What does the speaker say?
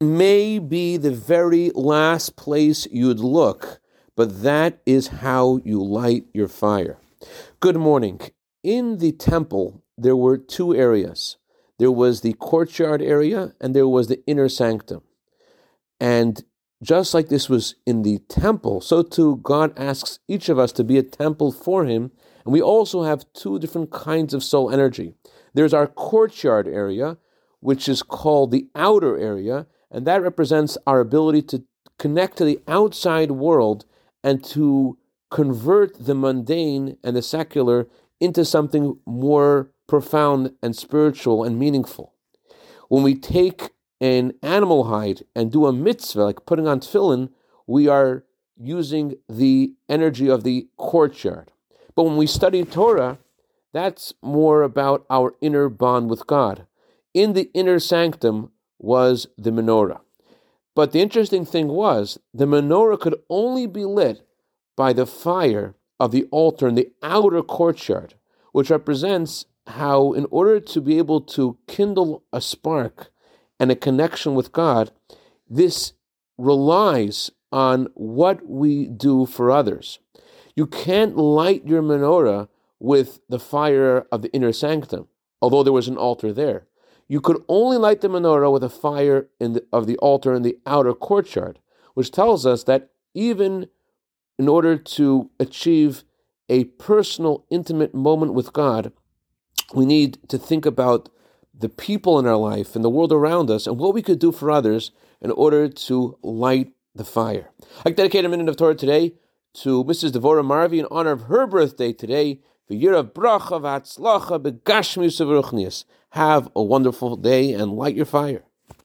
may be the very last place you'd look, but that is how you light your fire. Good morning. In the temple, there were two areas. There was the courtyard area and there was the inner sanctum. And just like this was in the temple, so too God asks each of us to be a temple for him. And we also have two different kinds of soul energy. There's our courtyard area, which is called the outer area, and that represents our ability to connect to the outside world and to convert the mundane and the secular into something more profound and spiritual and meaningful. When we take an animal hide and do a mitzvah, like putting on tefillin, we are using the energy of the courtyard. But when we study Torah, that's more about our inner bond with God. In the inner sanctum was the menorah. But the interesting thing was, the menorah could only be lit by the fire of the altar in the outer courtyard, which represents how, in order to be able to kindle a spark and a connection with God, this relies on what we do for others. You can't light your menorah with the fire of the inner sanctum, although there was an altar there. You could only light the menorah with a fire of the altar in the outer courtyard, which tells us that even in order to achieve a personal, intimate moment with God, we need to think about the people in our life and the world around us and what we could do for others in order to light the fire. I dedicate a minute of Torah today to Mrs. Devorah Marvy in honor of her birthday today. Have a wonderful day and light your fire.